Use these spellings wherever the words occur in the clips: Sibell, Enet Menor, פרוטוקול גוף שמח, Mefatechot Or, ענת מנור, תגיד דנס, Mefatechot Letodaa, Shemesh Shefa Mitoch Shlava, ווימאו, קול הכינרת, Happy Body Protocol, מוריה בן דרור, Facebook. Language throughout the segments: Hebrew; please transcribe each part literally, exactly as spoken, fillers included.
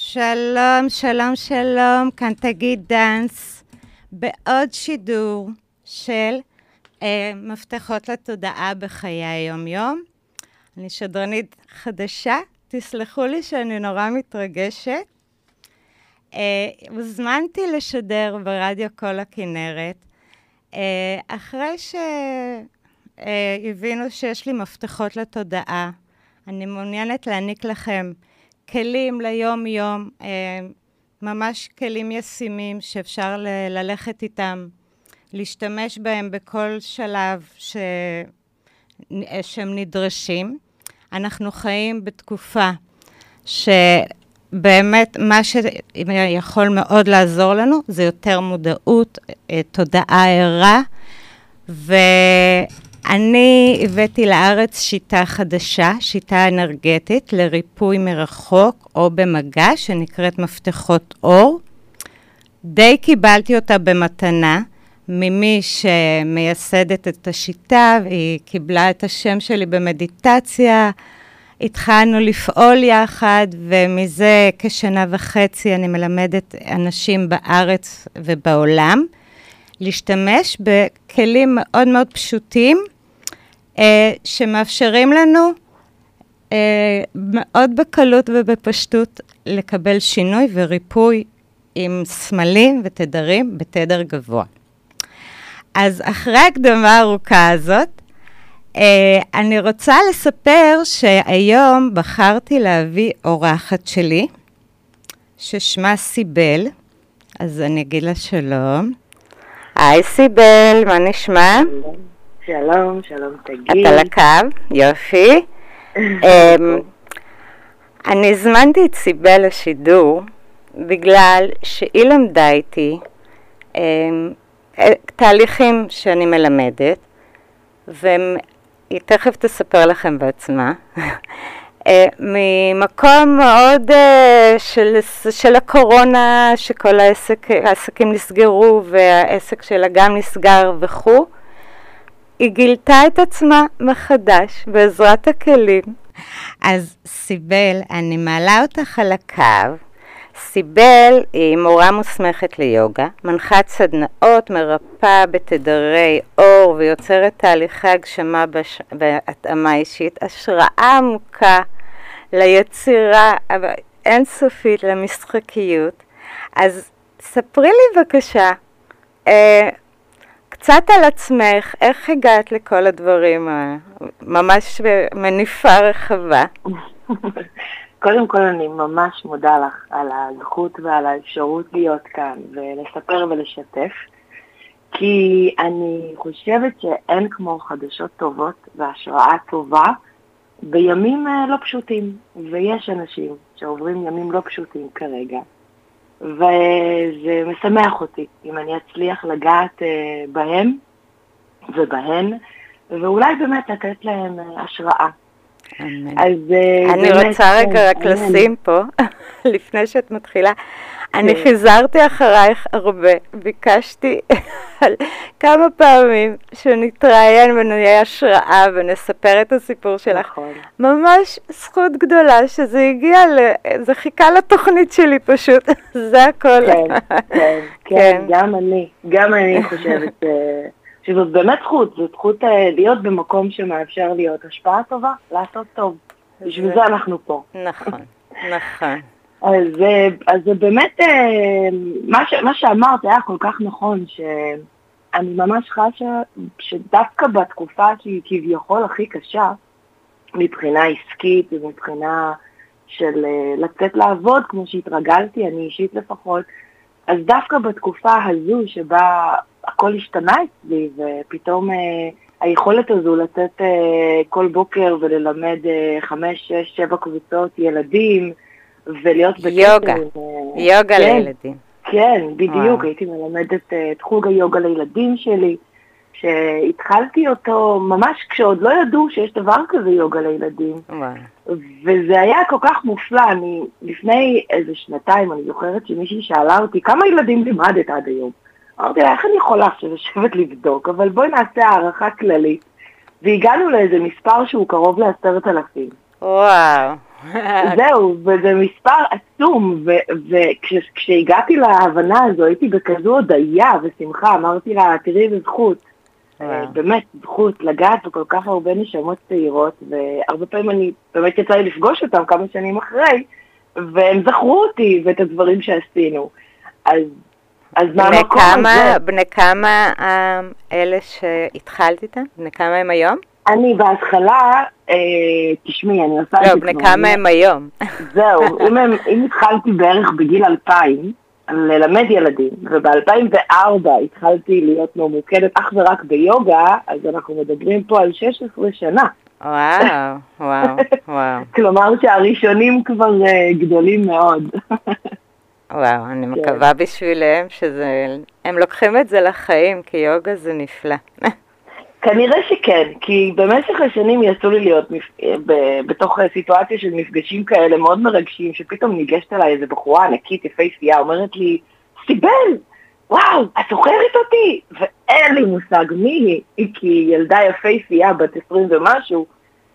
שלום, שלום, שלום, כאן תגיד דנס, בעוד שידור של אה, מפתחות לתודעה בחיי היום-יום. אני שדרנית חדשה, תסלחו לי שאני נורא מתרגשת. אה, הוזמנתי לשדר ברדיו קול הכינרת, אה, אחרי שהבינו אה, שיש לי מפתחות לתודעה. אני מעוניינת להעניק לכם כלים ליום-יום, ממש כלים ישימים שאפשר ל- ללכת איתם, להשתמש בהם בכל שלב ש- שהם נדרשים. אנחנו חיים בתקופה שבאמת מה שיכול מאוד לעזור לנו זה יותר מודעות, תודעה ערה, ואני הבאתי לארץ שיטה חדשה, שיטה אנרגטית לריפוי מרחוק או במגע, שנקראת מפתחות אור. די קיבלתי אותה במתנה ממי שמייסדת את השיטה, והיא קיבלה את השם שלי במדיטציה. התחלנו לפעול יחד, ומזה כשנה וחצי אני מלמדת אנשים בארץ ובעולם להשתמש בכלים מאוד מאוד פשוטים, אה, שמאפשרים לנו אה, מאוד בקלות ובפשטות לקבל שינוי וריפוי עם סמלים ותדרים בתדר גבוה. אז אחרי הקדמה הארוכה הזאת, אה, אני רוצה לספר שהיום בחרתי להביא אורחת שלי, ששמה סיבל, אז אני אגיד לה שלום. היי סיבל, מה נשמע? שלום, שלום תגיד. אתה לקו? יופי. אני הזמנתי את סיבל לשידור בגלל שהיא למדה איתי תהליכים שאני מלמדת, והיא תכף תספר לכם בעצמה, ממקום מאוד של, של הקורונה, שכל העסק, העסקים נסגרו והעסק שלה גם נסגר וכו'. היא גילתה את עצמה מחדש בעזרת הכלים. אז סיבל, אני מעלה אותך על הקו. סיבל היא מורה מוסמכת ליוגה, מנחת סדנאות, מרפאה בתדרי אור ויוצרת תהליכי הגשמה בש... בהתאמה אישית, השראה עמוקה ליצירה אינסופית, למשחקיות. אז ספרי לי בבקשה, אה, קצת על עצמך, איך הגעת לכל הדברים, אה, ממש מניפה רחבה. קודם כל אני ממש מודה לך על הזכות ועל האפשרות להיות כאן ולספר ולשתף, כי אני חושבת שאין כמו חדשות טובות והשראה טובה בימים לא פשוטים, ויש אנשים שעוברים ימים לא פשוטים כרגע, וזה משמח אותי אם אני אצליח לגעת בהם ובהן, ואולי באמת לתת להם השראה. אני רוצה רגע רק לשים פה, לפני שאת מתחילה, אני חיזרתי אחרייך הרבה, ביקשתי כמה פעמים שנתראיין ונהיה השראה ונספר את הסיפור שלך, ממש זכות גדולה שזה הגיע, זה חיכה לתוכנית שלי פשוט, זה הכל. כן, כן, גם אני, גם אני חושבת שזאת באמת זכות, זאת זכות להיות במקום שמאפשר להיות השפעה טובה, לעשות טוב. בשביל זה אנחנו פה. נכון, נכון. אז זה באמת, מה שאמרת היה כל כך נכון, שאני ממש חשה שדווקא בתקופה שהיא כביכול הכי קשה, מבחינה עסקית ומבחינה של לצאת לעבוד, כמו שהתרגלתי, אני אישית לפחות, אז דווקא בתקופה הזו שבה הכל השתנה אצלי, ופתאום אה, היכולת הזו לתת אה, כל בוקר וללמד אה, חמש, שש, שבע קבוצות ילדים, ולהיות בקשר. יוגה, אה, יוגה כן, לילדים. כן, בדיוק, וואו. הייתי מלמדת אה, את חוג היוגה לילדים שלי, שהתחלתי אותו ממש כשעוד לא ידעו שיש דבר כזה יוגה לילדים. וואו. וזה היה כל כך מופלא, אני לפני איזה שנתיים, אני זוכרת שמישהי שאלה אותי, כמה ילדים לימדת עד היום? אמרתי לה, איך אני יכולה לשבת לבדוק, אבל בואי נעשה הערכה כללית, והגענו לאיזה מספר שהוא קרוב לעשרת אלפים. וואו. זהו, וזה מספר עצום, וכשהגעתי להבנה הזו הייתי בכזו הודיה ושמחה, אמרתי לה, תראי, בזכות, באמת זכות לגעת בכל כך הרבה נשמות צעירות, והרבה פעמים אני באמת יצא לי לפגוש אותם כמה שנים אחרי, והם זכרו אותי ואת הדברים שעשינו. אז אז מהמקום הזה... בני כמה אלה שהתחלת איתם? בני כמה הם היום? אני בהתחלה, תשמעי, אני עושה... לא, בני כמה הם היום? זהו, אם התחלתי בערך בגיל אלפיים ללמד ילדים, וב-אלפיים וארבע התחלתי להיות ממוקדת אך ורק ביוגה, אז אנחנו מדברים פה על שש עשרה שנה. וואו, וואו, וואו. כלומר שהראשונים כבר גדולים מאוד. וואו, אני מקווה בשבילם שהם לוקחים את זה לחיים, כי יוגה זה נפלא. כנראה שכן, כי במשך השנים יצאו לי להיות בתוך סיטואציה של מפגשים כאלה מאוד מרגשים, שפתאום ניגשת אליי איזו בחורה ענקית יפהפייה, אומרת לי, סיבל, וואו, את זוכרת אותי? ואין לי מושג מי היא, כי ילדה יפהפייה בת עשרים ומשהו,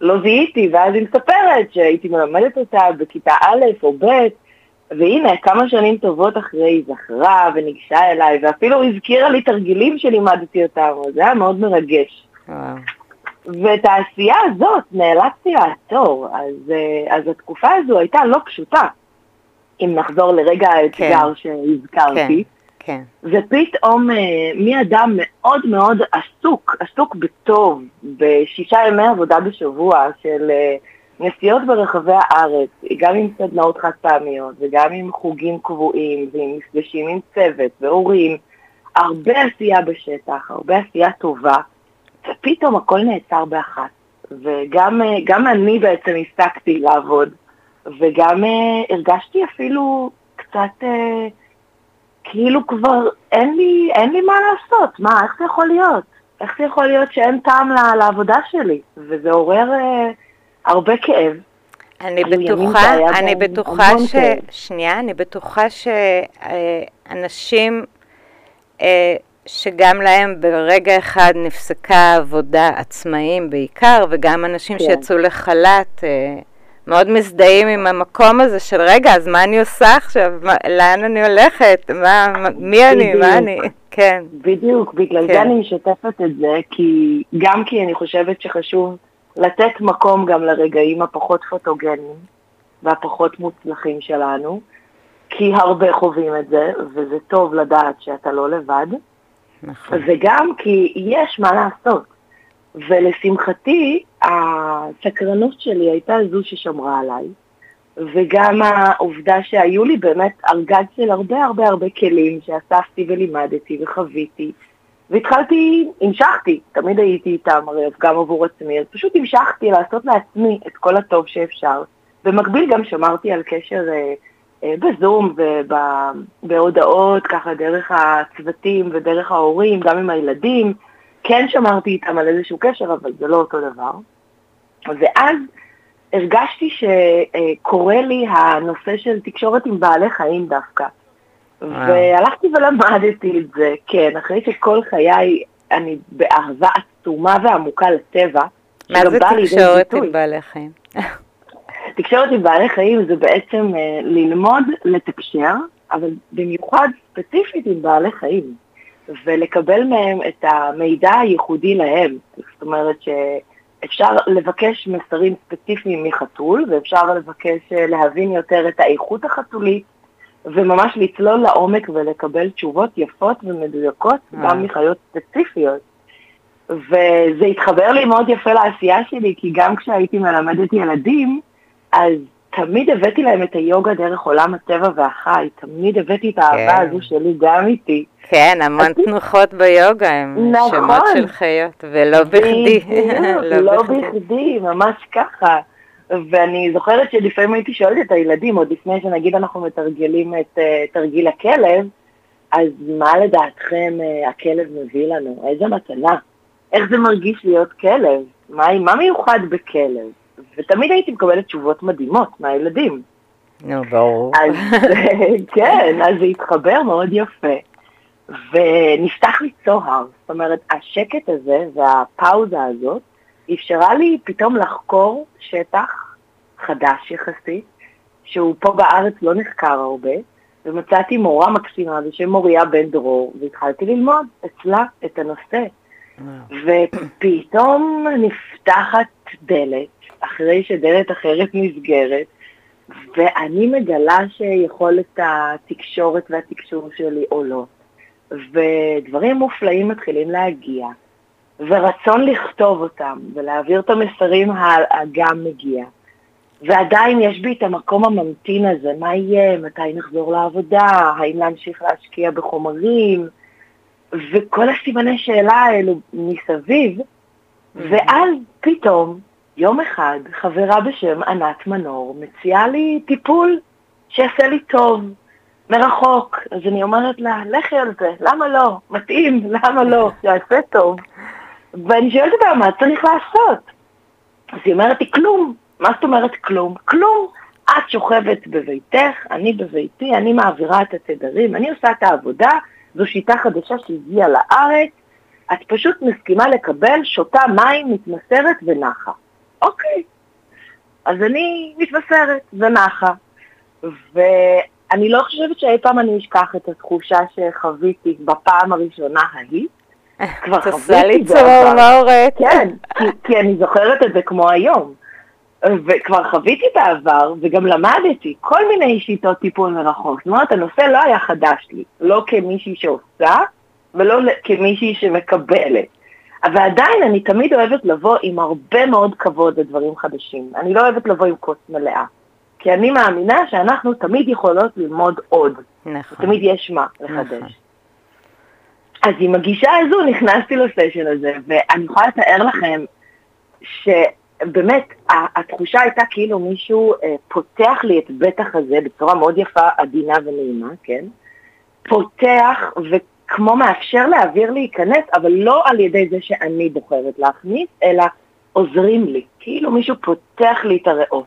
לא זיהיתי, ואז היא מספרת שהייתי מלמדת אותה בכיתה א' או ב', והנה, כמה שנים טובות אחרי היא זכרה וניגשה אליי, ואפילו הזכירה לי תרגילים שלימדתי אותם, זה היה מאוד מרגש. ואת העשייה הזאת נאלצתי לעצור, אז, אז התקופה הזו הייתה לא פשוטה. אם נחזור לרגע האתגר שהזכרתי, ופתאום מי אדם מאוד מאוד עסוק, עסוק בטוב, בשישה ימי עבודה בשבוע של... נסיעות ברחבי הארץ, גם עם סדנאות חד פעמיות, וגם עם חוגים קבועים, ועם מפגשים עם צוות והורים, הרבה עשייה בשטח, הרבה עשייה טובה, ופתאום הכל נעצר באחת. וגם גם אני בעצם הסתקתי לעבוד, וגם הרגשתי אפילו קצת, כאילו כבר אין לי, אין לי מה לעשות, מה, איך זה יכול להיות? איך זה יכול להיות שאין טעם לעבודה שלי? וזה עורר... הרבה כאב. אני בטוחה, אני בטוחה ש... שנייה, אני בטוחה שאנשים שגם להם ברגע אחד נפסקה עבודה, עצמאים בעיקר, וגם אנשים שיצאו לחל"ת, מאוד מזדהים עם המקום הזה של רגע, אז מה אני עושה עכשיו? לאן אני הולכת? מי אני? מה אני? כן. בדיוק, בגלל זה אני משתפת את זה, כי גם כי אני חושבת שחשוב... לתת מקום גם לרגעים הפחות פוטוגנים והפחות מוצלחים שלנו, כי הרבה חווים את זה, וזה טוב לדעת שאתה לא לבד. נכון. וגם כי יש מה לעשות. ולשמחתי, הסקרנות שלי הייתה זו ששמרה עליי, וגם העובדה שהיו לי באמת ארגז של הרבה הרבה הרבה כלים שאספתי ולימדתי וחוויתי, והתחלתי, המשכתי, תמיד הייתי איתם, הרי גם עבור עצמי, אז פשוט המשכתי לעשות לעצמי את כל הטוב שאפשר. במקביל גם שמרתי על קשר אה, אה, בזום ובהודעות, ככה דרך הצוותים ודרך ההורים, גם עם הילדים. כן שמרתי איתם על איזשהו קשר, אבל זה לא אותו דבר. ואז הרגשתי שקורה לי הנושא של תקשורת עם בעלי חיים דווקא. והלכתי ולמדתי את זה, כן, אחרי שכל חיי אני באהבה עצומה ועמוקה לטבע. מה זה תקשורת עם בעלי חיים? תקשורת עם בעלי חיים זה בעצם ללמוד לתקשר, אבל במיוחד ספציפית עם בעלי חיים, ולקבל מהם את המידע הייחודי להם. זאת אומרת שאפשר לבקש מסרים ספציפיים מחתול, ואפשר לבקש להבין יותר את האיכות החתולית, וממש לצלול לעומק ולקבל תשובות יפות ומדויקות, גם מחיות ספציפיות. וזה התחבר לי מאוד יפה לעשייה שלי, כי גם כשהייתי מלמדת ילדים, אז תמיד הבאתי להם את היוגה דרך עולם הטבע והחי, תמיד הבאתי את האהבה הזו שלי גם איתי. כן, המון תנוחות ביוגה הם שמות של חיות, ולא בכדי. לא בכדי, ממש ככה. ואני זוכרת שלפעמים הייתי שואלת את הילדים, עוד לפני שנגיד אנחנו מתרגלים את uh, תרגיל הכלב, אז מה לדעתכם uh, הכלב מביא לנו? איזה מתנה? איך זה מרגיש להיות כלב? מה, מה מיוחד בכלב? ותמיד הייתי מקבלת תשובות מדהימות מהילדים. נו, ברור. אז כן, אז זה התחבר מאוד יפה. ונפתח לי צוהר, זאת אומרת, השקט הזה והפאוזה הזאת, אפשרה לי פתאום לחקור שטח חדש יחסית, שהוא פה בארץ לא נחקר הרבה, ומצאתי מורה מקסימה בשם מוריה בן דרור, והתחלתי ללמוד אצלה את הנושא. ופתאום נפתחת דלת, אחרי שדלת אחרת נסגרת, ואני מגלה שיכולת התקשורת והתקשור שלי עולות, ודברים מופלאים מתחילים להגיע, ורצון לכתוב אותם ולהעביר את המסרים גם מגיע. ועדיין יש בי את המקום הממתין הזה, מה יהיה, מתי נחזור לעבודה, האם להמשיך להשקיע בחומרים, וכל הסימני שאלה האלו מסביב. ואז פתאום, יום אחד, חברה בשם ענת מנור מציעה לי טיפול שיעשה לי טוב, מרחוק. אז אני אומרת לה, לכי על זה, למה לא? מתאים, למה לא? שיעשה טוב. ואני שואלת בה, מה צריך לעשות? אז היא אומרת לי, כלום. מה זאת אומרת כלום? כלום. את שוכבת בביתך, אני בביתי, אני מעבירה את התדרים, אני עושה את העבודה, זו שיטה חדשה שהגיעה לארץ, את פשוט מסכימה לקבל, שותה מים, מתמסרת ונחה. אוקיי. אז אני מתמסרת ונחה. ואני לא חושבת שאי פעם אני אשכח את התחושה שחוויתי בפעם הראשונה ההיא. כבר חוויתי בעבר. כן, כי, כי אני זוכרת את זה כמו היום. וכבר חוויתי בעבר, וגם למדתי כל מיני שיטות טיפול מרחוק. זאת אומרת, הנושא לא היה חדש לי, לא כמישהי שעושה, ולא כמישהי שמקבלת. אבל עדיין אני תמיד אוהבת לבוא עם הרבה מאוד כבוד לדברים חדשים. אני לא אוהבת לבוא עם כוס מלאה. כי אני מאמינה שאנחנו תמיד יכולות ללמוד עוד. נכון. ותמיד יש מה לחדש. נכון. אז עם הגישה הזו נכנסתי לסשן הזה, ואני יכולה לתאר לכם ש... באמת, התחושה הייתה כאילו מישהו פותח לי את בטח הזה בצורה מאוד יפה, עדינה ונעימה, כן? פותח וכמו מאפשר להעביר להיכנס, אבל לא על ידי זה שאני בוחרת להכניס, אלא עוזרים לי. כאילו מישהו פותח לי את הריאות.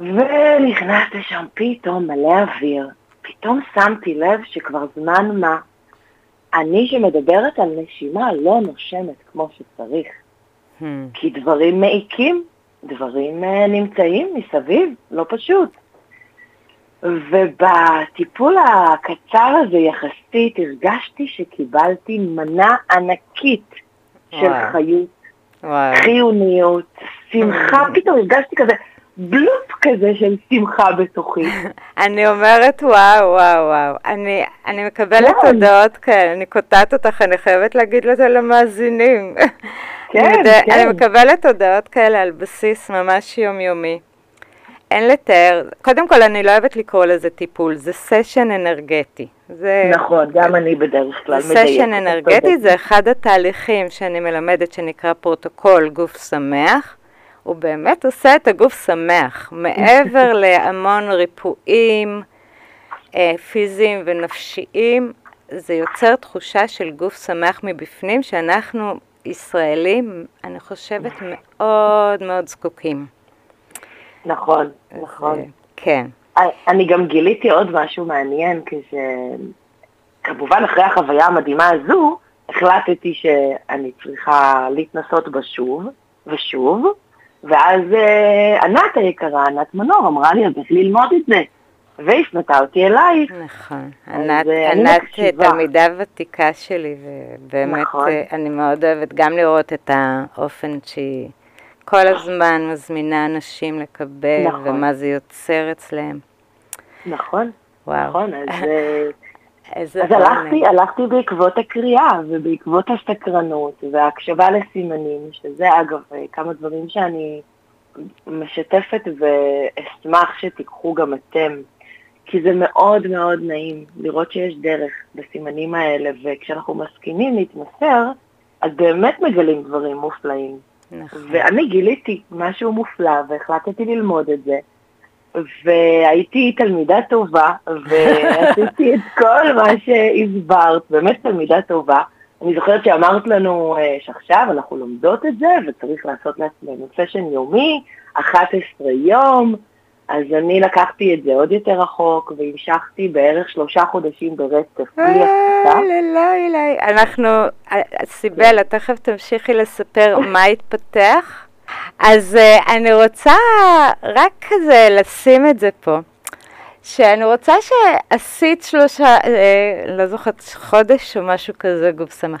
ונכנס לשם פתאום מלא אוויר. פתאום שמתי לב שכבר זמן מה, אני שמדברת על נשימה לא נושמת כמו שצריך. כי דברים מעיקים, דברים נמצאים מסביב, לא פשוט. ובטיפול הקצר הזה יחסית הרגשתי שקיבלתי מנה ענקית של חיות, חיוניות, שמחה, פתאום הרגשתי כזה בלופ כזה של שמחה בתוכי. אני אומרת וואו, וואו, וואו. אני, אני מקבלת הודעות כאלה, אני קוטעת אותך, אני חייבת להגיד לזה למאזינים. כן, אני, כן. אני מקבלת הודעות כאלה על בסיס ממש יומיומי. אין לתאר, קודם כל אני לא אוהבת לקרוא לזה טיפול, זה סשן אנרגטי. זה, נכון, גם אני בדרך כלל מדייקת. סשן אנרגטי זה אחד התהליכים שאני מלמדת שנקרא פרוטוקול גוף שמח. הוא באמת עושה את הגוף שמח, מעבר להמון ריפויים פיזיים ונפשיים, זה יוצר תחושה של גוף שמח מבפנים, שאנחנו ישראלים, אני חושבת, מאוד מאוד זקוקים. נכון, נכון. כן. אני גם גיליתי עוד משהו מעניין, כשכמובן אחרי החוויה המדהימה הזו, החלטתי שאני צריכה להתנסות בשוב, ושוב, ואז uh, ענת היקרה, ענת מנור, אמרה לי, אז איך ללמוד את זה? והפנתה אותי אלייך. נכון, ענת, ענת תלמידה ותיקה שלי, ובאמת נכון. uh, אני מאוד אוהבת גם לראות את האופן שהיא כל הזמן מזמינה אנשים לקבל, נכון. ומה זה יוצר אצלהם. נכון, וואו. נכון, אז... אז הלכתי, הלכתי בעקבות הקריאה ובעקבות הסקרנות והקשבה לסימנים, שזה אגב כמה דברים שאני משתפת ואשמח שתיקחו גם אתם, כי זה מאוד מאוד נעים לראות שיש דרך בסימנים האלה, וכשאנחנו מסכימים להתמסר, אז באמת מגלים דברים מופלאים. נכון. ואני גיליתי משהו מופלא והחלטתי ללמוד את זה. והייתי תלמידה טובה, ועשיתי את כל מה שהסברת, באמת תלמידה טובה. אני זוכרת שאמרת לנו שעכשיו אנחנו לומדות את זה, וצריך לעשות לעצמנו סשן יומי, אחד עשר יום, אז אני לקחתי את זה עוד יותר רחוק, והמשכתי בערך שלושה חודשים ברצף. איי, איי, איי, אנחנו, סיבל, תכף תמשיכי לספר מה התפתח. אז uh, אני רוצה רק כזה לשים את זה פה, שאני רוצה שעשית שלושה, uh, לא זוכרת, חודש או משהו כזה, גוב שמח.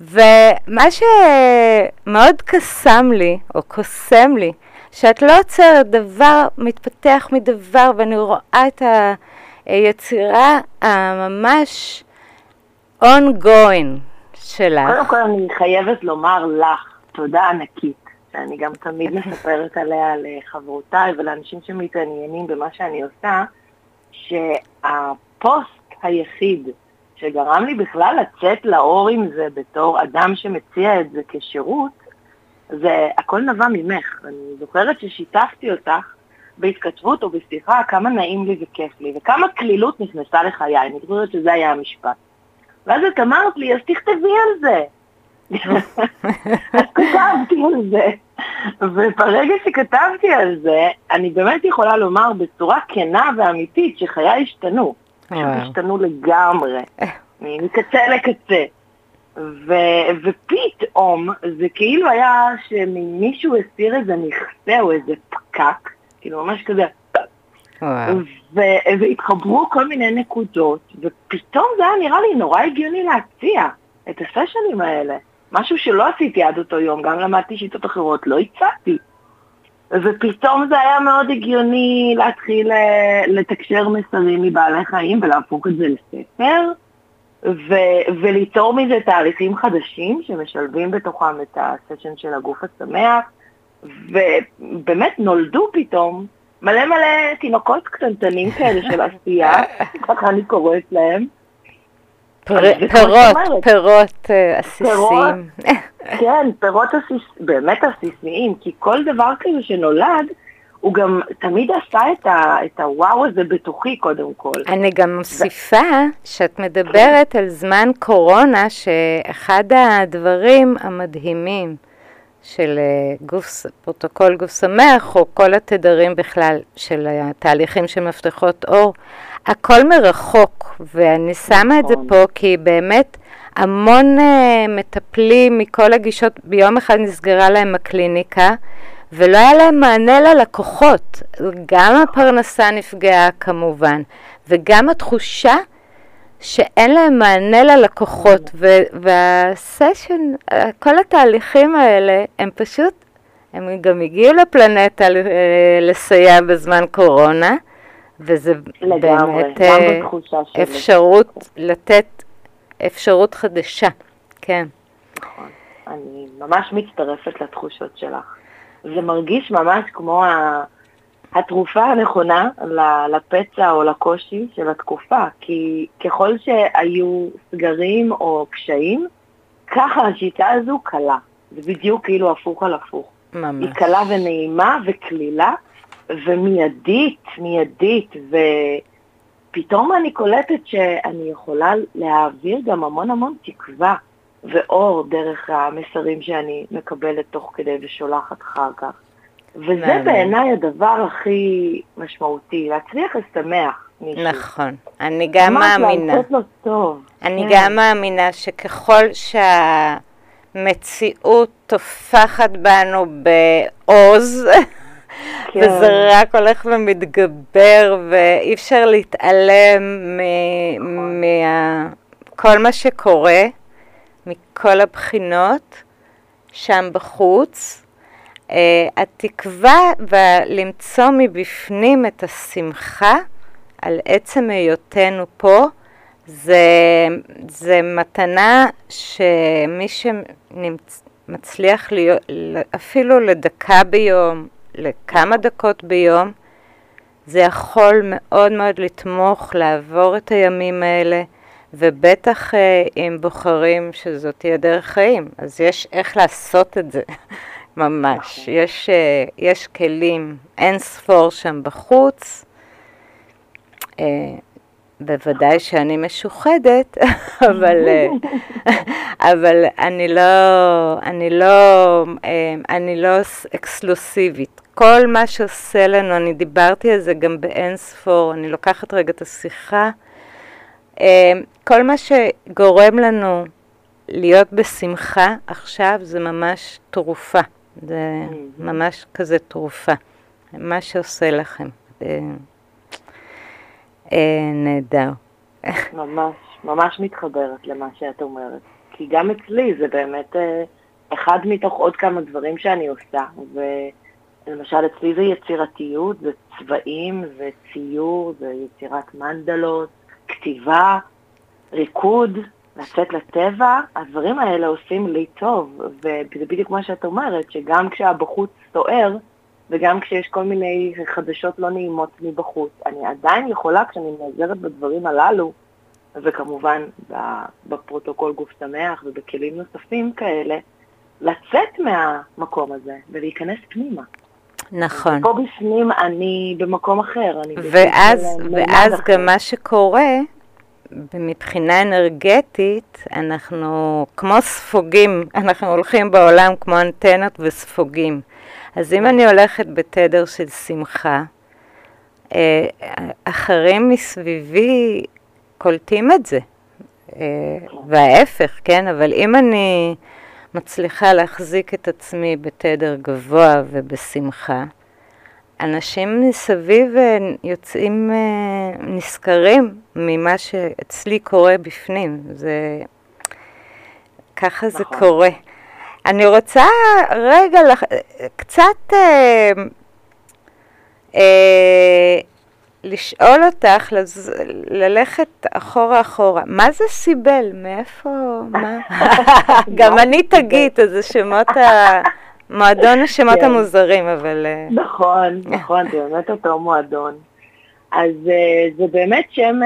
ומה שמאוד קסם לי, או קוסם לי, שאת לא עוצרת, דבר מתפתח מדבר, ואני רואה את היצירה הממש ongoing שלך. קודם כל אני חייבת לומר לך תודה ענקית, שאני גם תמיד מספרת עליה לחברותיי ולאנשים שמתעניינים במה שאני עושה, שהפוסט היחיד שגרם לי בכלל לצאת לאור עם זה בתור אדם שמציע את זה כשירות, זה הכל נבע ממך. אני זוכרת ששיתפתי אותך בהתכתבות או בשיחה כמה נעים לי וכיף לי, וכמה כלילות נכנסה לחיי, אני חושבת שזה היה המשפט. ואז את אמרת לי, אז תכתבי על זה. אז כתבתי על זה. וברגע שכתבתי על זה, אני באמת יכולה לומר בצורה כנה ואמיתית שחיי השתנו. עכשיו השתנו לגמרי, מקצה לקצה. ו- ופתאום זה כאילו היה שמישהו הסיר איזה נכסה או איזה פקק, כאילו ממש כזה, ו- והתחברו כל מיני נקודות, ופתאום זה היה נראה לי נורא הגיוני להציע את הסשנים האלה. משהו שלא עשיתי עד אותו יום, גם למדתי שיטות אחרות, לא הצעתי. ופתאום זה היה מאוד הגיוני להתחיל לתקשר מסרים מבעלי חיים ולהפוך את זה לספר, ו- וליצור מזה תהליכים חדשים שמשלבים בתוכם את הסשן של הגוף השמח, ובאמת נולדו פתאום מלא מלא תינוקות קטנטנים כאלה של עשייה, ככה אני קוראת להם. פירות, פירות עסיסיים. כן, פירות באמת עסיסיים, כי כל דבר כזה שנולד, הוא גם תמיד עשה את הוואו הזה בתוכי קודם כל. אני גם מוסיפה שאת מדברת על זמן קורונה, שאחד הדברים המדהימים של פרוטוקול גוף שמח, או כל התדרים בכלל של התהליכים של מפתחות אור, הכל מרחוק, ואני שמה את זה פה, כי באמת המון מטפלים מכל הגישות, ביום אחד נסגרה להם הקליניקה, ולא היה להם מענה ללקוחות, גם הפרנסה נפגעה כמובן, וגם התחושה שאין להם מענה ללקוחות, והסשן, כל התהליכים האלה, הם פשוט, הם גם הגיעו לפלנטה לסייע בזמן קורונה, וזה באמת אפשרות לתת אפשרות חדשה, כן. נכון, אני ממש מצטרפת לתחושות שלך. זה מרגיש ממש כמו התרופה הנכונה לפצע או לקושי של התקופה, כי ככל שהיו סגרים או קשיים, ככה השיטה הזו קלה. זה בדיוק כאילו הפוך על הפוך. ממש. היא קלה ונעימה וכלילה, ומיידית, מיידית, ופתאום אני קולטת שאני יכולה להעביר גם המון המון תקווה ואור דרך המסרים שאני מקבלת תוך כדי ושולחת אחר כך. וזה בעיניי הדבר הכי משמעותי, להצליח לשמח מישהו. נכון, אני גם מאמינה. לעשות לו טוב. אני גם מאמינה שככל שהמציאות תופחת בנו בעוז, כן. וזה רק הולך ומתגבר, ואי אפשר להתעלם מ- מכל מה שקורה, מכל הבחינות שם בחוץ. Uh, התקווה ולמצוא מבפנים את השמחה על עצם היותנו פה, זה, זה מתנה שמי שמצליח להיות, אפילו לדקה ביום, לכמה דקות ביום, זה יכול מאוד מאוד לתמוך, לעבור את הימים האלה, ובטח אם בוחרים שזאת תהיה דרך חיים, אז יש איך לעשות את זה, ממש. יש, יש כלים, אין ספור שם בחוץ, בוודאי שאני משוחדת, אבל, אבל אני לא, אני לא, אני לא אקסקלוסיבית. כל מה שעושה לנו, אני דיברתי על זה גם באין ספור, אני לוקחת רגע את השיחה, כל מה שגורם לנו להיות בשמחה עכשיו זה ממש תרופה. זה ממש כזה תרופה, מה שעושה לכם. נהדר. ממש, ממש מתחברת למה שאת אומרת. כי גם אצלי זה באמת אחד מתוך עוד כמה דברים שאני עושה. ולמשל אצלי זה יצירתיות, זה צבעים, זה ציור, זה יצירת מנדלות, כתיבה, ריקוד, לצאת לטבע. הדברים האלה עושים לי טוב, וזה בדיוק מה שאת אומרת, שגם כשהבחוץ סוער, וגם כשיש כל מיני חדשות לא נעימות מבחוץ, אני עדיין יכולה, כשאני נעזרת בדברים הללו, וכמובן בפרוטוקול גוף שמח ובכלים נוספים כאלה, לצאת מהמקום הזה ולהיכנס פנימה. נכון. פה בפנים אני במקום אחר. אני ואז, ואז אחר. גם מה שקורה, מבחינה אנרגטית, אנחנו כמו ספוגים, אנחנו הולכים בעולם כמו אנטנות וספוגים. אז אם אני הולכת בתדר של שמחה, אחרים מסביבי קולטים את זה, וההפך, כן? אבל אם אני מצליחה להחזיק את עצמי בתדר גבוה ובשמחה, אנשים מסביב יוצאים נזכרים ממה שאצלי קורה בפנים, זה ככה זה קורה. אני רוצה רגע לח... קצת אה, אה, לשאול אותך, לז... ללכת אחורה אחורה. מה זה סיבל? מאיפה? מה? גם אני תגיד, אז זה שמות המועדון, השמות כן. המוזרים, אבל... נכון, נכון, זה באמת אותו מועדון. אז זה באמת שם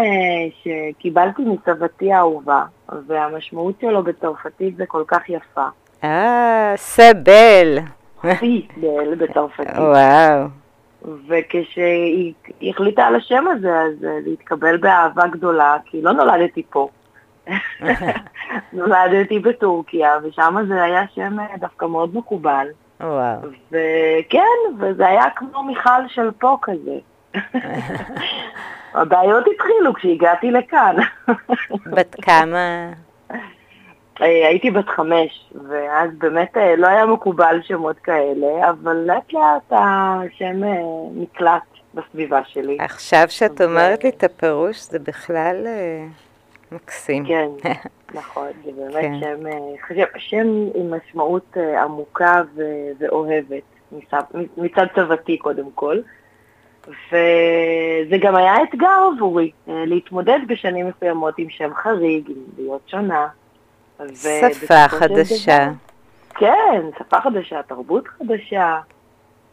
שקיבלתי מסבתי האהובה, והמשמעות שלו בצרפתית זה כל כך יפה. אה, סבל. סיבל בצרפתית. וואו. וכשהיא החליטה על השם הזה, אז להתקבל באהבה גדולה, כי לא נולדתי פה. נולדתי בטורקיה, ושם זה היה שם דווקא מאוד מקובל. וואו. וכן, וזה היה כמו מיכל של פה כזה. הבעיות התחילו כשהגעתי לכאן. בת כמה... הייתי בת חמש, ואז באמת לא היה מקובל שמות כאלה, אבל לאט לאט השם נקלט בסביבה שלי. עכשיו שאת אומרת לי את הפירוש, זה בכלל מקסים. כן, נכון, זה באמת שם עם משמעות עמוקה ואוהבת, מצד סבתי קודם כל. וזה גם היה אתגר עבורי, להתמודד בשנים מסוימות עם שם חריג, עם להיות שונה. שפה חדשה. כן, שפה חדשה, תרבות חדשה,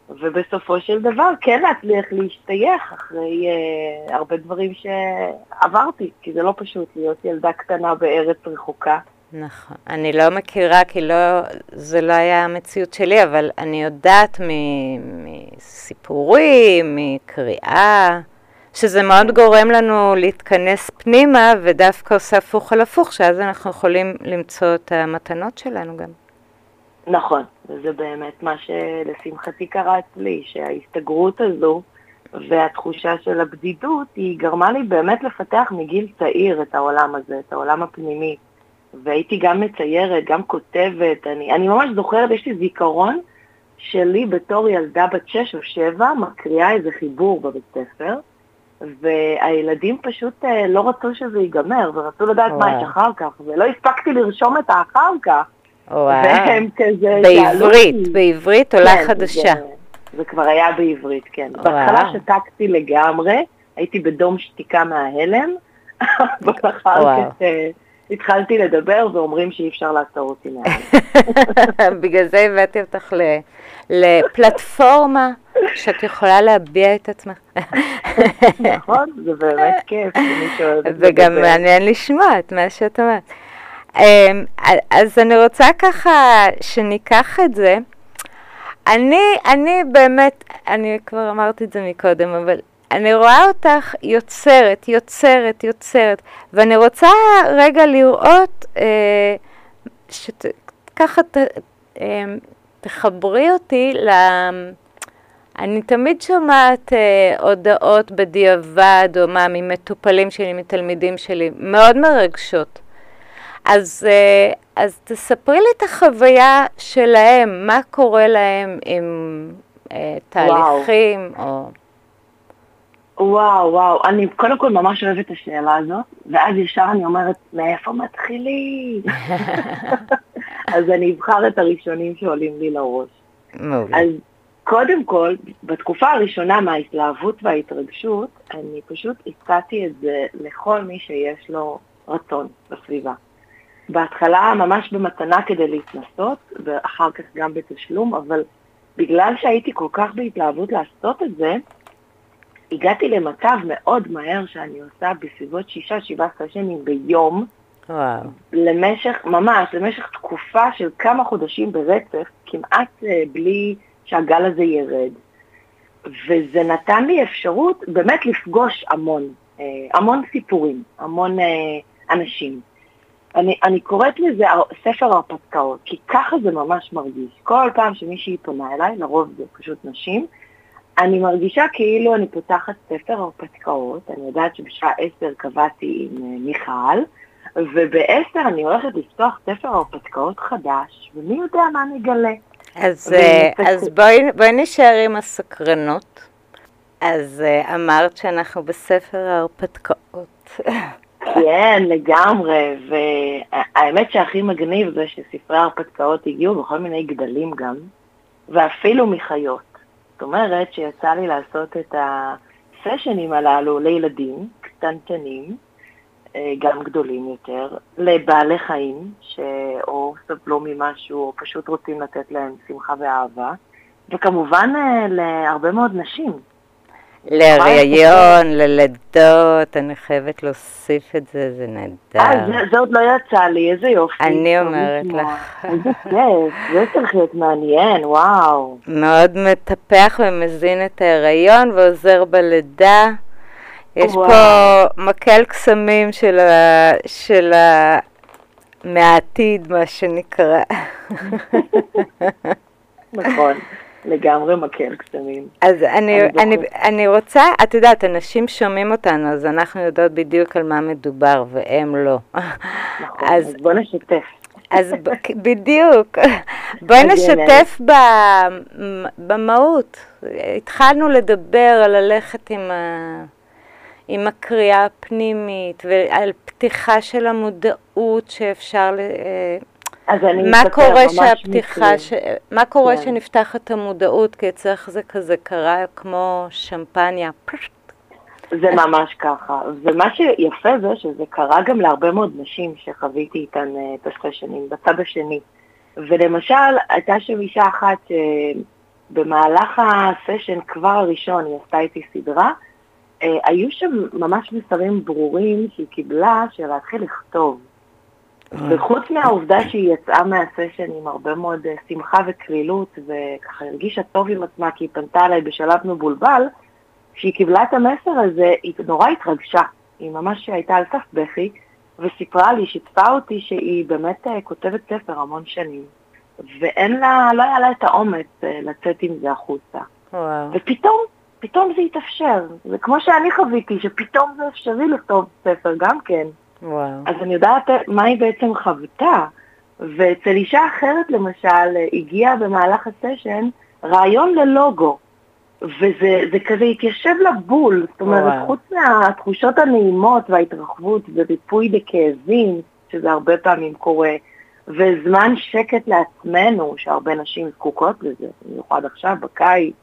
ובסופו של דבר כן להצליח להשתייך אחרי אה, הרבה דברים שעברתי, כי זה לא פשוט להיות ילדה קטנה בארץ רחוקה. נכון, אני לא מכירה, כי לא, זה לא היה המציאות שלי, אבל אני יודעת מסיפורים, מקריאה, שזה מאוד גורם לנו להתכנס פנימה, ודווקא עושה הפוך על הפוך, שאז אנחנו יכולים למצוא את המתנות שלנו גם. נכון, וזה באמת מה שלשמחתי קרה אצלי, שההסתגרות הזו והתחושה של הבדידות, היא גרמה לי באמת לפתח מגיל צעיר את העולם הזה, את העולם הפנימי. והייתי גם מציירת, גם כותבת, אני, אני ממש זוכרת, יש לי זיכרון שלי בתור ילדה בת שש או שבע, מקריאה איזה חיבור בבית ספר, והילדים פשוט לא רצו שזה ייגמר, ורצו לדעת מה יש אחר כך, ולא הספקתי לרשום את האחר כך. והם כזה... בעברית, בעברית עולה חדשה. זה כבר היה בעברית, כן. בהתחלה שתקתי לגמרי, הייתי בדום שתיקה מההלם, ואחר כך התחלתי לדבר, ואומרים שאי אפשר לעצור אותי מההלם. בגלל זה הבאתי אותך לפלטפורמה, שאת יכולה להביע את עצמך. נכון, זה באמת כיף. וגם מעניין לשמוע את מה שאת אומרת. אז אני רוצה ככה שניקח את זה. אני, אני באמת, אני כבר אמרתי את זה מקודם, אבל אני רואה אותך יוצרת, יוצרת, יוצרת, ואני רוצה רגע לראות שככה תחברי אותי ל... אני תמיד שומעת אה, הודעות בדיעבד או מה ממטופלים שלי, מתלמידים שלי, מאוד מרגשות. אז, אז תספרי לי את החוויה שלהם, מה קורה להם עם אה, תהליכים וואו. או... וואו, וואו, אני קודם כל ממש אוהבת את השאלה הזאת, ואז ישר אני אומרת, מאיפה מתחילים? אז אני אבחר את הראשונים שעולים לי לראש. מעולה. אז קודם כל, בתקופה הראשונה מההתלהבות וההתרגשות, אני פשוט הצעתי את זה לכל מי שיש לו רצון בסביבה. בהתחלה ממש במתנה כדי להתנסות, ואחר כך גם בתשלום, אבל בגלל שהייתי כל כך בהתלהבות לעשות את זה, הגעתי למצב מאוד מהר שאני עושה בסביבות שישה, שבעה סשנים ביום, וואו. למשך, ממש, למשך תקופה של כמה חודשים ברצף, כמעט בלי שהגל הזה ירד. וזה נתן לי אפשרות באמת לפגוש המון, המון סיפורים, המון אנשים. אני, אני קוראת לזה ספר הרפתקאות, כי ככה זה ממש מרגיש. כל פעם שמישהי פונה אליי, לרוב זה פשוט נשים, אני מרגישה כאילו אני פותחת ספר הרפתקאות, אני יודעת שבשעה עשר קבעתי עם מיכל, ובעשר אני הולכת לפתוח ספר הרפתקאות חדש, ומי יודע מה נגלה. אז, אז בואי, בואי נשאר עם הסקרנות. אז אמרת שאנחנו בספר ההרפתקאות. כן, לגמרי, והאמת שהכי מגניב זה שספרי ההרפתקאות הגיעו בכל מיני גדלים גם, ואפילו מחיות. זאת אומרת שיצא לי לעשות את הסשנים הללו לילדים קטנטנים, גם גדולים יותר, לבעלי חיים שאו סבלו ממשהו או פשוט רוצים לתת להם שמחה ואהבה, וכמובן להרבה מאוד נשים. להריון, ללדות, אני חייבת להוסיף את זה, זה נהדר. זה, זה עוד לא יצא לי, איזה יופי. אני אומרת לך. איזה כיף, זה צריך להיות מעניין, וואו. מאוד מטפח ומזין את ההיריון ועוזר בלידה. יש וואו. פה מקל קסמים של ה... של ה... מהעתיד, מה שנקרא. נכון. לגמרי מקל קסמים. אז אני, אני, אני רוצה, את יודעת, אנשים שומעים אותנו, אז אנחנו יודעות בדיוק על מה מדובר, והם לא. נכון, אז, אז בוא נשתף. אז ב, בדיוק, בואי נשתף ב, במהות. התחלנו לדבר על ללכת עם, ה, עם הקריאה הפנימית, ועל פתיחה של המודעות שאפשר... מה קורה שהפתיחה, ש... מה קורה כן. שנפתח את המודעות, כי צריך זה כזה קרה כמו שמפניה. זה ממש ככה, ומה שיפה זה שזה קרה גם להרבה מאוד נשים שחוויתי איתן את הסשנים, בצד השני. ולמשל, הייתה שם אישה אחת שבמהלך הסשן כבר הראשון היא עשתה איתי סדרה, היו שם ממש מסרים ברורים שהיא קיבלה שלהתחיל לכתוב. וחוץ מהעובדה שהיא יצאה מהסשן עם הרבה מאוד שמחה וקלילות, וככה הרגישה טוב עם עצמה, כי היא פנתה עליי בשלב מבולבל, כשהיא קיבלה את המסר הזה, היא נורא התרגשה. היא ממש הייתה על סף בכי, וסיפרה לי, שיתפה אותי שהיא באמת כותבת ספר המון שנים, ואין לה, לא היה לה את האומץ לצאת עם זה החוצה. וואו. ופתאום, פתאום זה התאפשר. זה כמו שאני חוויתי, שפתאום זה אפשרי לכתוב ספר גם כן. וואו. אז אני יודעת מה היא בעצם חוותה, ואצל אישה אחרת למשל הגיעה במהלך הסשן רעיון ללוגו, וזה זה כזה התיישב לבול, זאת אומרת חוץ מהתחושות הנעימות וההתרחבות וריפוי בכאבים, שזה הרבה פעמים קורה, וזמן שקט לעצמנו שהרבה נשים זקוקות לזה, במיוחד עכשיו בקיץ,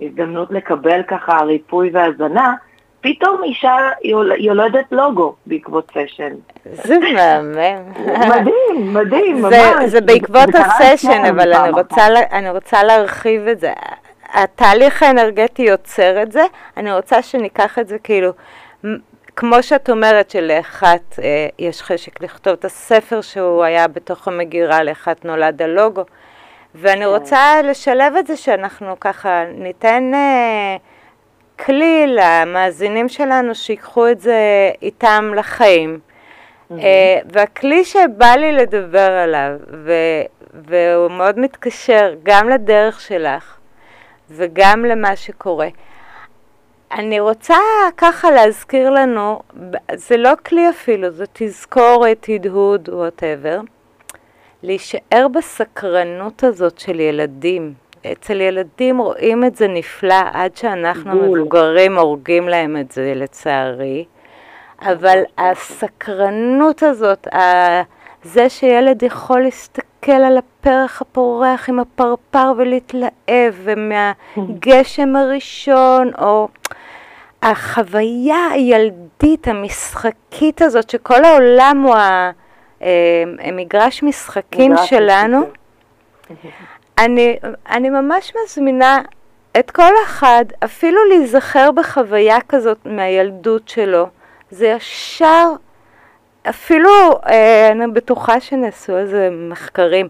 הזדמנות לקבל ככה ריפוי והזנה, פתאום אישה יולדת לוגו בעקבות סשן. זה מהמם. מדהים, מדהים, ממש. זה בעקבות הסשן, אבל אני רוצה להרחיב את זה. התהליך האנרגטי יוצר את זה, אני רוצה שניקח את זה כאילו, כמו שאת אומרת שלאחת יש חשק לכתוב את הספר שהוא היה בתוך המגירה, לאחת נולד הלוגו, ואני רוצה לשלב את זה שאנחנו ככה ניתן... כלי למאזינים שלנו שיקחו את זה איתם לחיים. Mm-hmm. והכלי שבא לי לדבר עליו, ו- והוא מאוד מתקשר גם לדרך שלך, וגם למה שקורה. אני רוצה ככה להזכיר לנו, זה לא כלי אפילו, זה תזכורת, הדהוד, whatever, להישאר בסקרנות הזאת של ילדים. אצל ילדים רואים את זה נפלא, עד שאנחנו מבוגרים הורגים להם את זה לצערי, אבל הסקרנות הזאת, זה שילד יכול להסתכל על הפרח הפורח עם הפרפר ולהתלהב, ומהגשם הראשון, או החוויה הילדית, המשחקית הזאת, שכל העולם הוא המגרש משחקים שלנו, אני, אני ממש מזמינה את כל אחד, אפילו להיזכר בחוויה כזאת מהילדות שלו, זה ישר, אפילו אה, אני בטוחה שנעשו איזה מחקרים,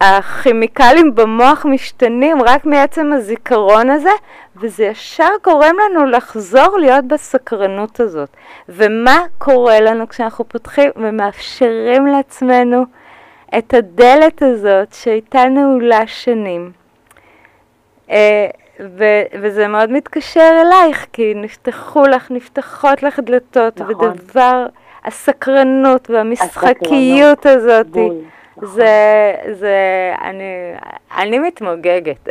הכימיקלים במוח משתנים רק מעצם הזיכרון הזה, וזה ישר גורם לנו לחזור להיות בסקרנות הזאת. ומה קורה לנו כשאנחנו פותחים ומאפשרים לעצמנו את הדלת הזאת שהייתה נעולה שנים, ו- וזה מאוד מתקשר אלייך, כי נפתחו לך, נפתחות לך דלתות, נכון. ודבר הסקרנות והמשחקיות הסקרנות. הזאת, בול, נכון. זה, זה, אני, אני מתמוגגת.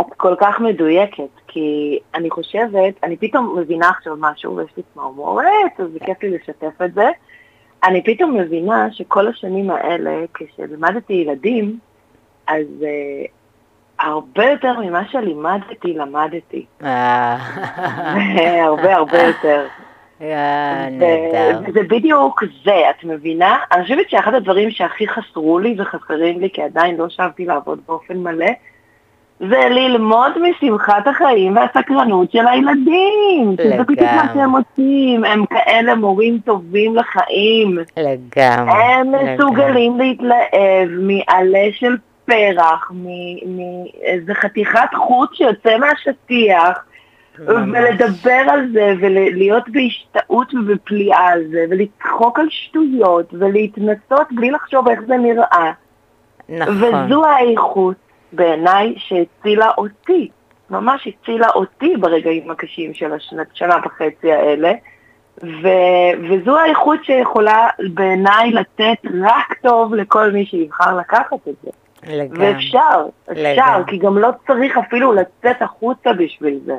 את כל כך מדויקת, כי אני חושבת, אני פתאום מבינה עכשיו משהו, ויש לי צמרמורת, אז כיף לי לשתף את זה, אני פתאום מבינה שכל השנים האלה, כשלימדתי ילדים, אז uh, הרבה יותר ממה שלימדתי, למדתי. הרבה הרבה יותר. זה בדיוק זה, את מבינה? אני חושבת שאחד הדברים שהכי חסרו לי וחסרים לי, כי עדיין לא שבתי לעבוד באופן מלא, זה ללמוד משמחת החיים והסקרנות של הילדים. שזה פתאום מה שהם עושים, הם כאלה מורים טובים לחיים. לגמרי. הם מסוגלים להתלהב מעלה של פרח, מאיזה חתיכת חוט שיוצא מהשטיח, ולדבר על זה, ולהיות בהשתאות ובפליאה על זה, ולצחוק על שטויות, ולהתנסות בלי לחשוב איך זה נראה. נכון. וזו האיכות. בעיניי שהצילה אותי, ממש הצילה אותי ברגעים הקשים של השנה וחצי האלה, ו- וזו האיכות שיכולה בעיניי לתת רק טוב לכל מי שיבחר לקחת את זה. לגמרי. ואפשר, אפשר, לגמרי. כי גם לא צריך אפילו לצאת החוצה בשביל זה.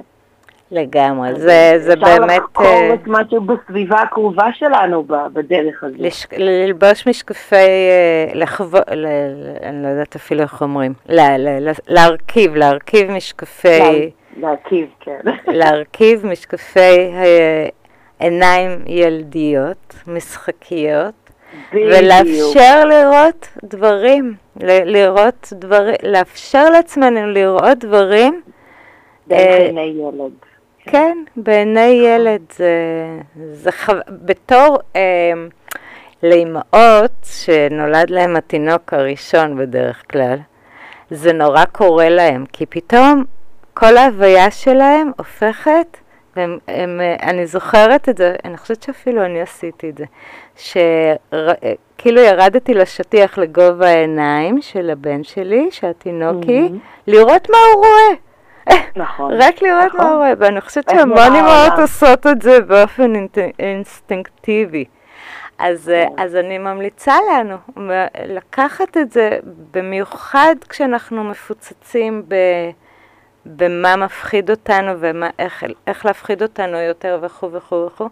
לגמרי, זה, זה אפשר באמת... אפשר לחקור את משהו בסביבה הקרובה שלנו בדרך הזאת. לש... ללבוש משקפי, לחבו... ל... אני לא יודעת אפילו איך אומרים, ל... ל... להרכיב, להרכיב משקפי... לה... להרכיב, כן. להרכיב משקפי עיניים ילדיות, משחקיות, בדיוק. ולאפשר לראות דברים, ל... לראות דברים, לאפשר לעצמנו לראות דברים, בעיני ילד. כן, בעיני ילד זה בתור לאמאות שנולד להם התינוק הראשון בדרך כלל, זה נורא קורה להם, כי פתאום כל ההוויה שלהם הופכת, ואני זוכרת את זה, אני חושבת שאפילו אני עשיתי את זה, שכאילו ירדתי לשטיח לגובה העיניים של הבן שלי, שהתינוקי, לראות מה הוא רואה. נכון. רק לראות מה רואה, ואני חושבת שהמון אמהות עושות את זה באופן אינסטינקטיבי. אז אני ממליצה לנו לקחת את זה במיוחד כשאנחנו מפוצצים במה מפחיד אותנו ואיך להפחיד אותנו יותר וכו וכו וכו.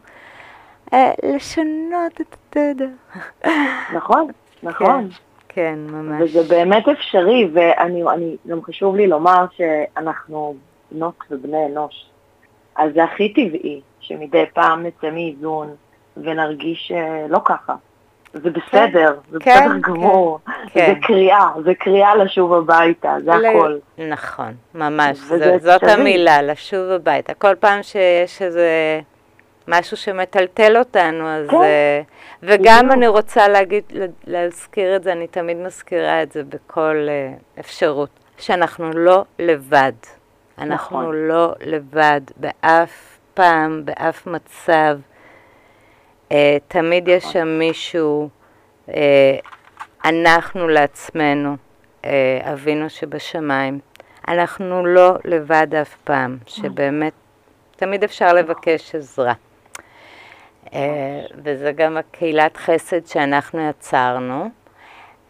לשנות את התדר. נכון, נכון. כן, ממש. וזה באמת אפשרי, ואני, אני, גם חשוב לי לומר שאנחנו בנות ובני אנוש. אז זה הכי טבעי שמדי פעם נצא מאיזון ונרגיש לא ככה. זה בסדר, כן, זה בסדר כן, גמור. כן. זה קריאה, זה קריאה לשוב הביתה, זה ל... הכל. נכון, ממש. זה, זאת אפשרי. המילה, לשוב הביתה. כל פעם שיש איזה... משהו שמטלטל אותנו, אז, וגם אני רוצה להגיד, להזכיר את זה, אני תמיד מזכירה את זה בכל אפשרות, שאנחנו לא לבד, אנחנו לא לבד, באף פעם, באף מצב, תמיד יש שם מישהו, אנחנו לעצמנו, אבינו שבשמיים, אנחנו לא לבד אף פעם, שבאמת, תמיד אפשר לבקש עזרה. וזה גם הקהילת חסד שאנחנו יצרנו.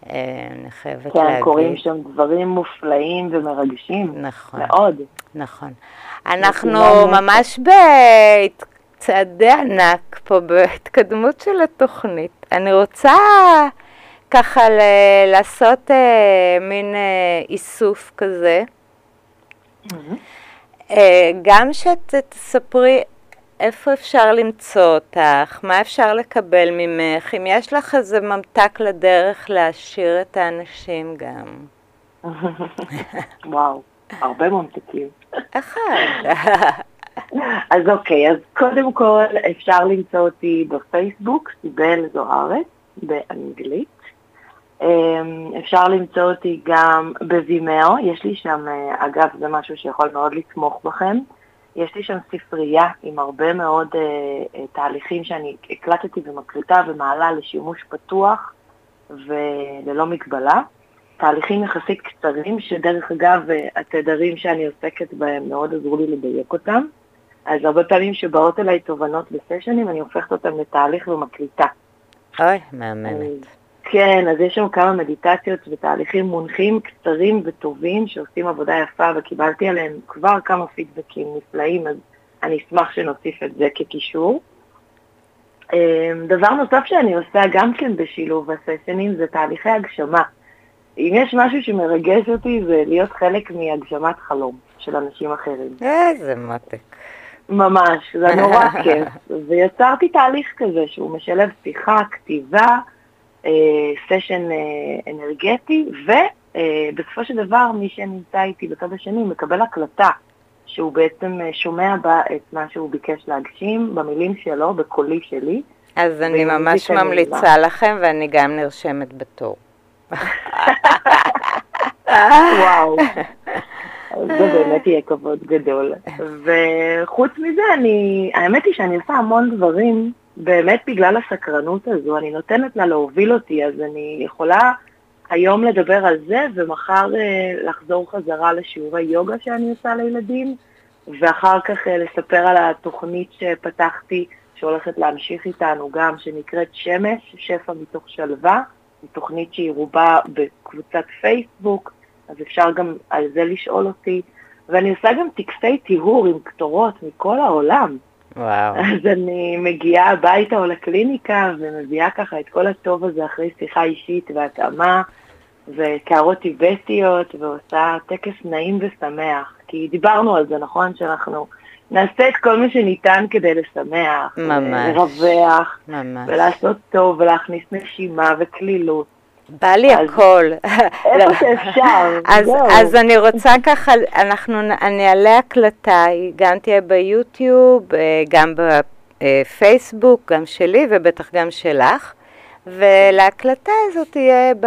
אני חייבת כן, להגיד. כן, קוראים שם דברים מופלאים ומרגשים. נכון. מאוד. נכון. אנחנו ממש בצעדי ענק פה בהתקדמות של התוכנית. אני רוצה ככה ל- לעשות אה, מין אה, איסוף כזה. Mm-hmm. אה, גם שתספרי איפה אפשר למצוא אותך, מה אפשר לקבל ממך, אם יש לך איזה ממתק לדרך להשאיר את האנשים גם. וואו, הרבה ממתקים. אחד. אז אוקיי, אז קודם כל אפשר למצוא אותי בפייסבוק, סיבל זוארץ, באנגלית. אפשר למצוא אותי גם בווימאו, יש לי שם, אגב, זה משהו שיכול מאוד לתמוך בכם. יש לי שם ספרייה עם הרבה מאוד uh, תהליכים שאני הקלטתי ומקליטה ומעלה לשימוש פתוח וללא מגבלה. תהליכים יחסית קצרים שדרך אגב התדרים שאני עוסקת בהם מאוד עזרו לי לדייק אותם. אז הרבה פעמים שבאות אליי תובנות בסשנים אני הופכת אותם לתהליך ומקליטה. אוי, מאמנת. כן, אז יש שם כמה מדיטציות ותהליכים מונחים קצרים וטובים שעושים עבודה יפה וקיבלתי עליהם כבר כמה פידבקים נפלאים, אז אני אשמח שנוסיף את זה כקישור. דבר נוסף שאני עושה גם כן בשילוב הסשנים זה תהליכי הגשמה. אם יש משהו שמרגש אותי זה להיות חלק מהגשמת חלום של אנשים אחרים. איזה מתק. ממש, זה נורא כיף. ויצרתי תהליך כזה שהוא משלב שיחה, כתיבה, סשן אנרגטי, ובסופו של דבר מי שנמצא איתי בצד השני מקבל הקלטה שהוא בעצם שומע בה את מה שהוא ביקש להגשים במילים שלו, בקולי שלי. אז אני ממש ממליצה לכם ואני גם נרשמת בתור. וואו, זה באמת יהיה כבוד גדול. וחוץ מזה, האמת היא שאני עושה המון דברים באמת בגלל הסקרנות הזו, אני נותנת לה להוביל אותי, אז אני יכולה היום לדבר על זה, ומחר uh, לחזור חזרה לשיעורי יוגה שאני עושה לילדים, ואחר כך uh, לספר על התוכנית שפתחתי, שהולכת להמשיך איתנו גם, שנקראת שמש, שפע מתוך שלווה, היא תוכנית שהיא רובה בקבוצת פייסבוק, אז אפשר גם על זה לשאול אותי, ואני עושה גם טקסי טיהור עם קטורות מכל העולם, וואו. אז אני מגיעה הביתה או לקליניקה ומביאה ככה את כל הטוב הזה אחרי שיחה אישית והתאמה וקערות טיבטיות ועושה טקס נעים ושמח. כי דיברנו על זה, נכון? שאנחנו נעשה את כל מה שניתן כדי לשמח. ממש. לרווח. ממש. ולעשות טוב ולהכניס נשימה וכלילות. בא לי אז הכל. איפה שאפשר. אז, אז אני רוצה ככה, אנחנו נעלה הקלטה, גם תהיה ביוטיוב, גם בפייסבוק, גם שלי ובטח גם שלך, ולהקלטה הזאת תהיה ב,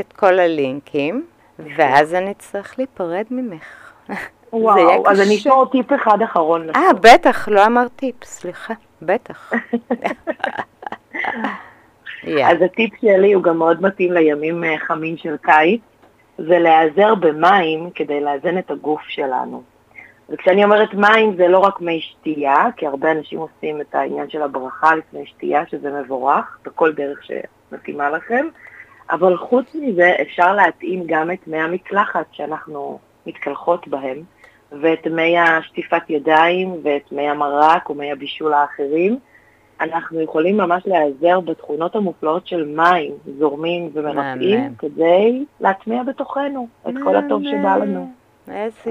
את כל הלינקים, ואז אני צריך להיפרד ממך. וואו, אז אני אשמור טיפ אחד אחרון. אה, בטח, לא אמר טיפ, סליחה, בטח. Yeah. אז הטיפ שלי הוא גם מאוד מתאים לימים חמים של קיץ, זה להיעזר במים כדי לאזן את הגוף שלנו. וכשאני אומרת מים זה לא רק מי שתייה, כי הרבה אנשים עושים את העניין של הברכה לפני שתייה, שזה מבורך, בכל דרך שמתאימה לכם, אבל חוץ מזה אפשר להתאים גם את מי המקלחת שאנחנו מתקלחות בהם, ואת מי השטיפת ידיים, ואת מי המרק ומי הבישול האחרים, אנחנו יכולים ממש להיעזר בתכונות המופלאות של מים זורמים ומרפאים כדי להטמיע בתוכנו את כל הטוב שבא לנו.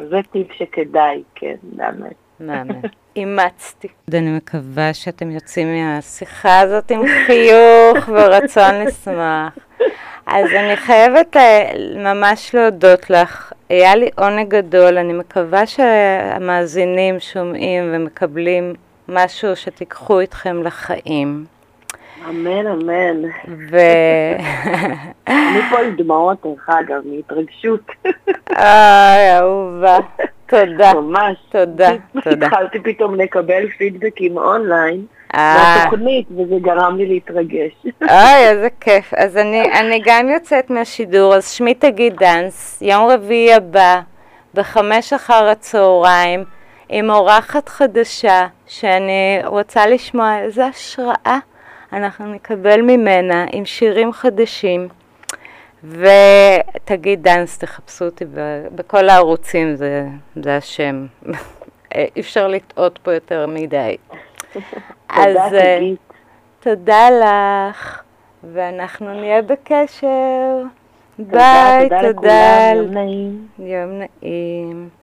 זה טיפ שכדאי, כן, באמת. מאמן. אימצתי. אני מקווה שאתם יוצאים מהשיחה הזאת עם חיוך ורצון לשמח. אז אני חייבת ממש להודות לך. היה לי עונג גדול, אני מקווה שהמאזינים שומעים ומקבלים משהו שתיקחו איתכם לחיים. אמן, אמן. ו... אני פה עם דמעות, איך אגב, מהתרגשות. אוי, אהובה. תודה. ממש. תודה, תודה. התחלתי פתאום לקבל פידבקים אונליין, מהתוכנית, וזה גרם לי להתרגש. אוי, איזה כיף. אז אני, אני גם יוצאת מהשידור, אז שמי תגיד דנס, יום רביעי הבא, בחמש אחר הצהריים, עם אורחת חדשה שאני רוצה לשמוע איזה השראה אנחנו נקבל ממנה עם שירים חדשים. ותגיד דנס, תחפשו אותי בכל הערוצים, זה, זה השם. אי אפשר לטעות פה יותר מדי. אז תודה, תודה לך, ואנחנו נהיה בקשר. תודה, ביי, תודה, תודה לכולם, יום נעים. יום נעים.